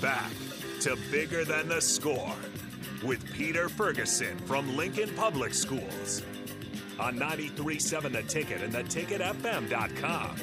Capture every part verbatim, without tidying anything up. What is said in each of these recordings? Back to Bigger Than the Score with Peter Ferguson from Lincoln Public Schools on ninety-three point seven The Ticket and the ticket F M dot com.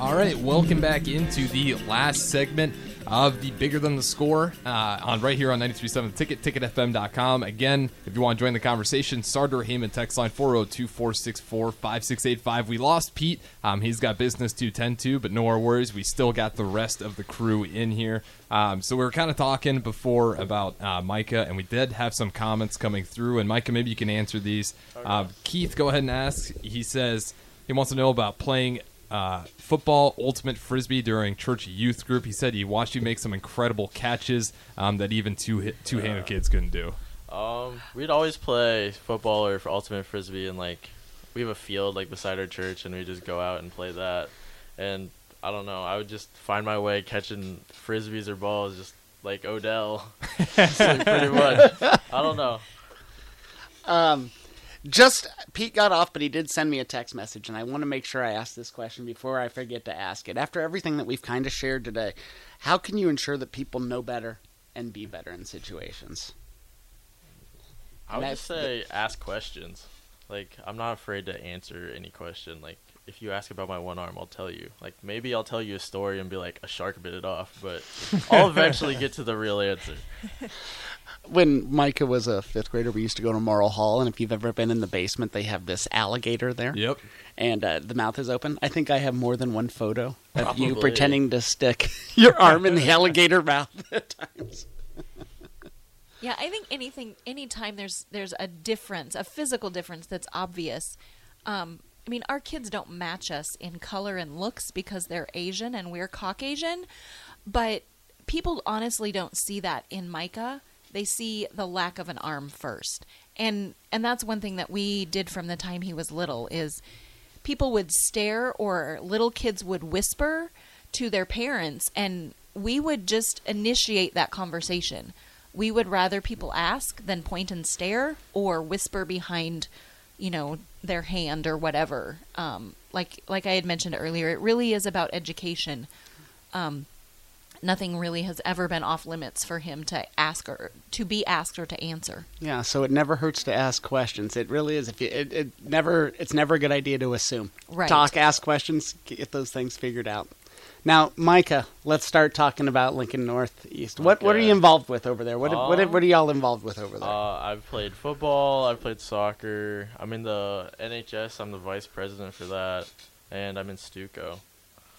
All right, welcome back into the last segment of the Bigger Than the Score uh, on right here on ninety-three point seven The Ticket, ticket F M dot com. Again, if you want to join the conversation, Sardar Heyman, text line four oh two, four six four, five six eight five. We lost Pete. Um, he's got business to tend to, but no worries. We still got the rest of the crew in here. Um, so we were kind of talking before about uh, Micah, and we did have some comments coming through. And Micah, maybe you can answer these. Okay. Uh, Keith, go ahead and ask. He says he wants to know about playing Uh, football, ultimate frisbee during church youth group. He said he watched you make some incredible catches um, that even two two-handed uh, kids couldn't do. Um, we'd always play football or ultimate frisbee, and like we have a field like beside our church, and we just go out and play that. And I don't know, I would just find my way catching frisbees or balls, just like Odell, just, like, pretty much. I don't know. Um. Just Pete got off, but he did send me a text message, and I want to make sure I ask this question before I forget to ask it. After everything that we've kind of shared today, how can you ensure that people know better and be better in situations? I would just say the, ask questions. Like, I'm not afraid to answer any question. Like, if you ask about my one arm, I'll tell you. Like, maybe I'll tell you a story and be like, a shark bit it off, but I'll eventually get to the real answer. When Micah was a fifth grader, we used to go to Morrill Hall, and if you've ever been in the basement, they have this alligator there. Yep. And uh, the mouth is open. I think I have more than one photo of Probably. you pretending to stick your arm in the alligator mouth at times. Yeah, I think anything, anytime there's there's a difference, a physical difference that's obvious. Um, I mean, our kids don't match us in color and looks because they're Asian and we're Caucasian, but people honestly don't see that in Micah. They see the lack of an arm first. And and that's one thing that we did from the time he was little is people would stare or little kids would whisper to their parents, and we would just initiate that conversation. We would rather people ask than point and stare or whisper behind, you know, their hand or whatever. Um, like like I had mentioned earlier, it really is about education. Um Nothing really has ever been off limits for him to ask or to be asked or to answer. Yeah, so it never hurts to ask questions. It really is. If you, it, it never, it's never a good idea to assume. Right. Talk, ask questions, get those things figured out. Now, Micah, let's start talking about Lincoln Northeast. What okay. what are you involved with over there? What um, what what are y'all involved with over there? Uh, I've played football. I've played soccer. I'm in the N H S. I'm the vice president for that, and I'm in Stucco.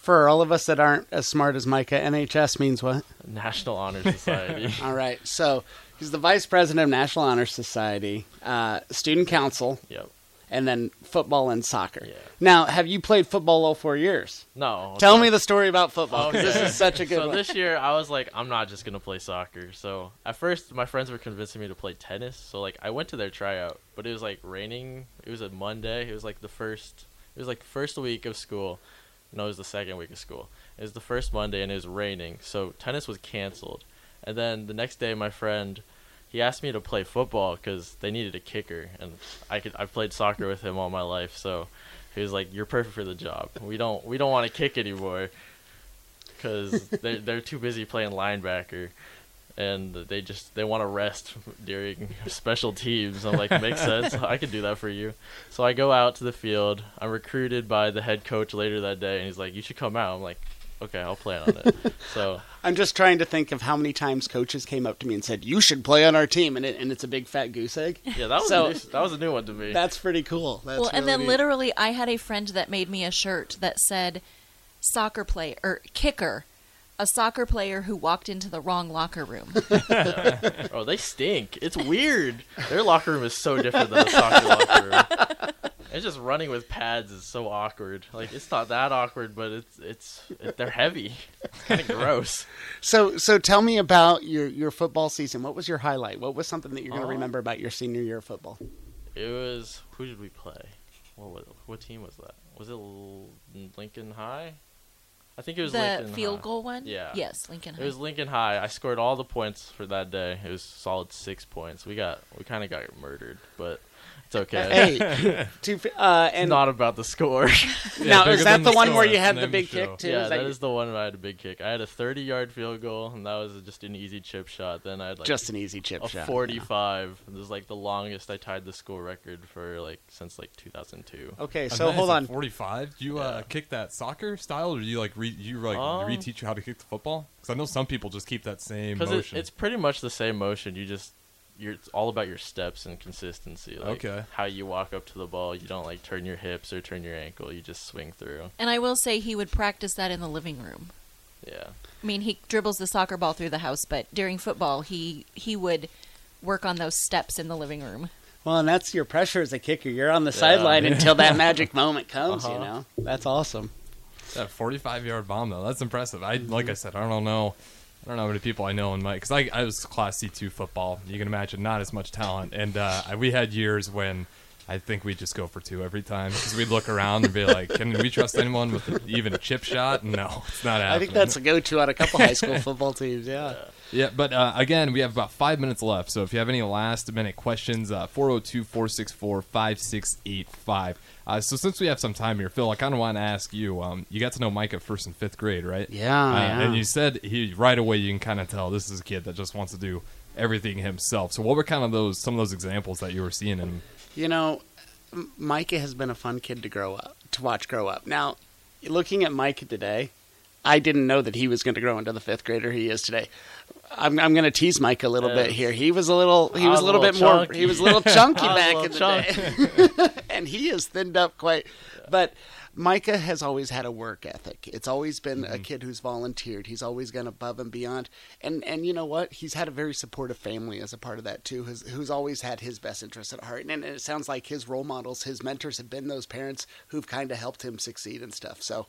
For all of us that aren't as smart as Micah, N H S means what? National Honor Society. All right. So he's the vice president of National Honor Society, uh, student council, yep. and then football and soccer. Yeah. Now, have you played football all four years? No. Tell no. me the story about football. Okay. This is such a good so one. So this year I was like, I'm not just going to play soccer. So at first my friends were convincing me to play tennis. So like I went to their tryout, but it was like raining. It was a Monday. It was like the first, it was like the first week of school. No, it was the second week of school. It was the first Monday, and it was raining, so tennis was canceled. And then the next day, my friend, he asked me to play football because they needed a kicker, and I could I played soccer with him all my life, so he was like, "You're perfect for the job. We don't we don't want to kick anymore because they're they're too busy playing linebacker, and they just they want to rest during special teams." I'm like, "Makes sense. I could do that for you." So I go out to the field. I'm recruited by the head coach later that day, and he's like, "You should come out." I'm like, "Okay, I'll plan on it." So I'm just trying to think of how many times coaches came up to me and said, "You should play on our team," and it, and it's a big fat goose egg. Yeah, that was so, a new, that was a new one to me. That's pretty cool. That's well, really and then neat. Literally, I had a friend that made me a shirt that said, "Soccer player or kicker." A soccer player who walked into the wrong locker room. Yeah. Oh, they stink. It's weird. Their locker room is so different than a soccer locker room. It's just running with pads is so awkward. Like, it's not that awkward, but it's it's it, they're heavy. It's kind of gross. So so tell me about your, your football season. What was your highlight? What was something that you're going to uh, remember about your senior year of football? It was, who did we play? What, was, what team was that? Was it Lincoln High? I think it was the Lincoln field High. goal one. Yeah. Yes, Lincoln High. It was Lincoln High. I scored all the points for that day. It was solid six points. We got we kind of got murdered, but it's okay. Hey, two, uh, and it's not about the score. Yeah, now is that the, the one score. where you had the big the kick too? Yeah, is that, that is the one where I had a big kick. I had a thirty-yard field goal, and that was just an easy chip shot. Then I had like just an easy chip a shot. forty-five. Yeah. It was like the longest. I tied the school record for like since like two thousand two. Okay, so hold on. forty-five. Do you yeah. uh, kick that soccer style, or do you like re you like um, reteach you how to kick the football? Because I know some people just keep that same motion. Because it, it's pretty much the same motion. You just You're, it's all about your steps and consistency. Like okay. How you walk up to the ball. You don't like turn your hips or turn your ankle. You just swing through. And I will say he would practice that in the living room. Yeah. I mean, he dribbles the soccer ball through the house, but during football, he, he would work on those steps in the living room. Well, and that's your pressure as a kicker. You're on the yeah. sideline until that magic moment comes, uh-huh. you know. That's awesome. That forty-five-yard bomb, though, that's impressive. I mm-hmm. Like I said, I don't know. I don't know how many people I know in my, because I, I was class C two football. You can imagine not as much talent. And uh, we had years when I think we'd just go for two every time because we'd look around and be like, can we trust anyone with a, even a chip shot? No, it's not happening. I think that's a go-to on a couple high school football teams, yeah. Yeah, but uh, again, we have about five minutes left. So if you have any last-minute questions, uh, four oh two, four six four, five six eight five. Uh, so since we have some time here, Phil, I kind of want to ask you, um, you got to know Mike at first and fifth grade, right? Yeah, uh, yeah. And you said he right away you can kind of tell this is a kid that just wants to do everything himself. So what were kind of those some of those examples that you were seeing in him? You know, Mike has been a fun kid to grow up, to watch grow up. Now, looking at Mike today, I didn't know that he was going to grow into the fifth grader he is today. I'm, I'm going to tease Mike a little yes. bit here. He was a little, he was, was a little, little bit chunky. more, he was a little chunky back little in the chunky. day, and he has thinned up quite. Yeah. But Micah has always had a work ethic. It's always been mm-hmm. a kid who's volunteered. He's always gone above and beyond. And and you know what? He's had a very supportive family as a part of that too, who's, who's always had his best interests at heart. And, and it sounds like his role models, his mentors have been those parents who've kind of helped him succeed and stuff. So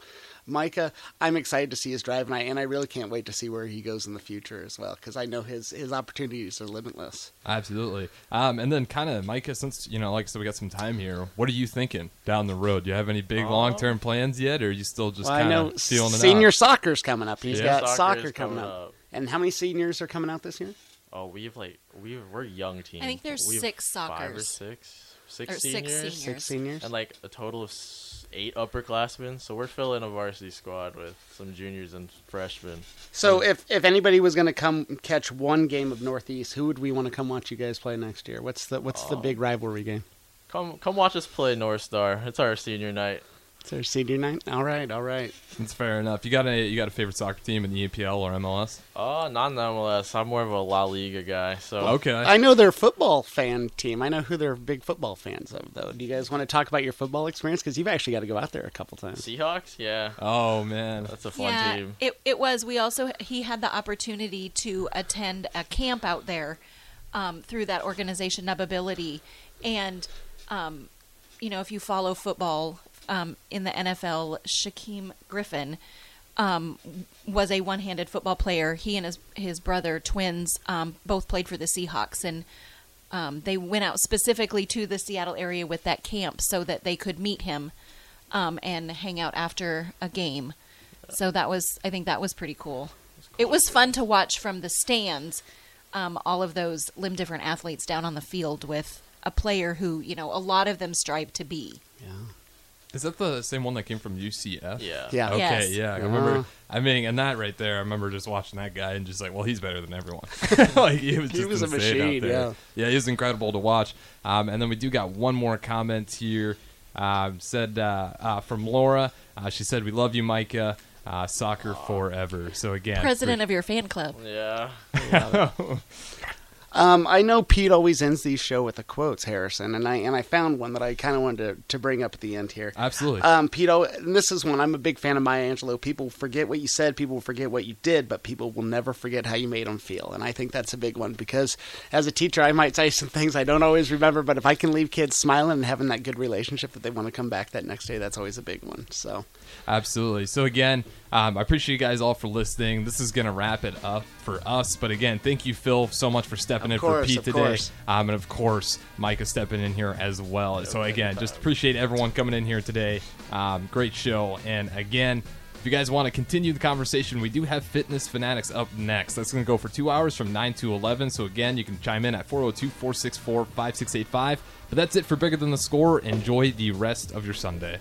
Micah, I'm excited to see his drive, and I, and I really can't wait to see where he goes in the future as well, because I know his, his opportunities are limitless. Absolutely. Um, and then kind of, Micah, since, you know, like I said, we got some time here, what are you thinking down the road? Do you have any big uh, long-term plans yet, or are you still just well, kind of feeling it out? Senior soccer's coming up. He's yeah. got soccer, soccer coming, coming up. up. And how many seniors are coming out this year? Oh, we've like, we've, we're a young team. I think there's we've six soccers. Five or six? Six, or seniors? six seniors. Six seniors. And like a total of eight upperclassmen, so we're filling a varsity squad with some juniors and freshmen. So if, if anybody was going to come catch one game of Northeast, who would we want to come watch you guys play next year? What's the what's um, the big rivalry game? Come come watch us play North Star. It's our senior night. It's our senior night. All right, all right. That's fair enough. You got a you got a favorite soccer team in the E P L or M L S? Oh, not in the M L S. I'm more of a La Liga guy. So okay. I know their football fan team. I know who they're big football fans of, though. Do you guys want to talk about your football experience? Because you've actually got to go out there a couple times. Seahawks? Yeah. Oh man, that's a fun yeah, team. It it was. We also he had the opportunity to attend a camp out there um, through that organization Nubability, and um, you know, if you follow football. Um, in the N F L, Shaquem Griffin um, was a one-handed football player. He and his, his brother, twins, um, both played for the Seahawks, and um, they went out specifically to the Seattle area with that camp so that they could meet him um, and hang out after a game. So that was, I think that was pretty cool. It was fun to watch from the stands, um, all of those limb different athletes down on the field with a player who, you know, a lot of them strive to be. Yeah. Is that the same one that came from U C F? Yeah. Yeah. Okay, yes. yeah. I remember, uh, I mean, and that right there, I remember just watching that guy and just like, well, he's better than everyone. like, he was, just he was a machine, yeah. Yeah, he was incredible to watch. Um, and then we do got one more comment here. Uh, said uh, uh, from Laura, uh, she said, we love you, Micah. Uh, soccer Aww. forever. So again. President of your fan club. Yeah. Yeah. Um, I know Pete always ends these show with the quotes, Harrison, and I and I found one that I kind of wanted to, to bring up at the end here. Absolutely. Um, Pete, and this is one. I'm a big fan of Maya Angelou. People forget what you said. People forget what you did, but people will never forget how you made them feel. And I think that's a big one because as a teacher, I might say some things I don't always remember, but if I can leave kids smiling and having that good relationship that they want to come back that next day, that's always a big one. So. Absolutely. So again, um, I appreciate you guys all for listening. This is going to wrap it up for us. But again, thank you, Phil, so much for stepping in for Pete today. Um, and of course, Micah stepping in here as well. So again, just appreciate everyone coming in here today. Um, great show. And again, if you guys want to continue the conversation, we do have Fitness Fanatics up next. That's going to go for two hours from nine to eleven. So, again, you can chime in at four oh two, four six four, five six eight five. But that's it for Bigger Than the Score. Enjoy the rest of your Sunday.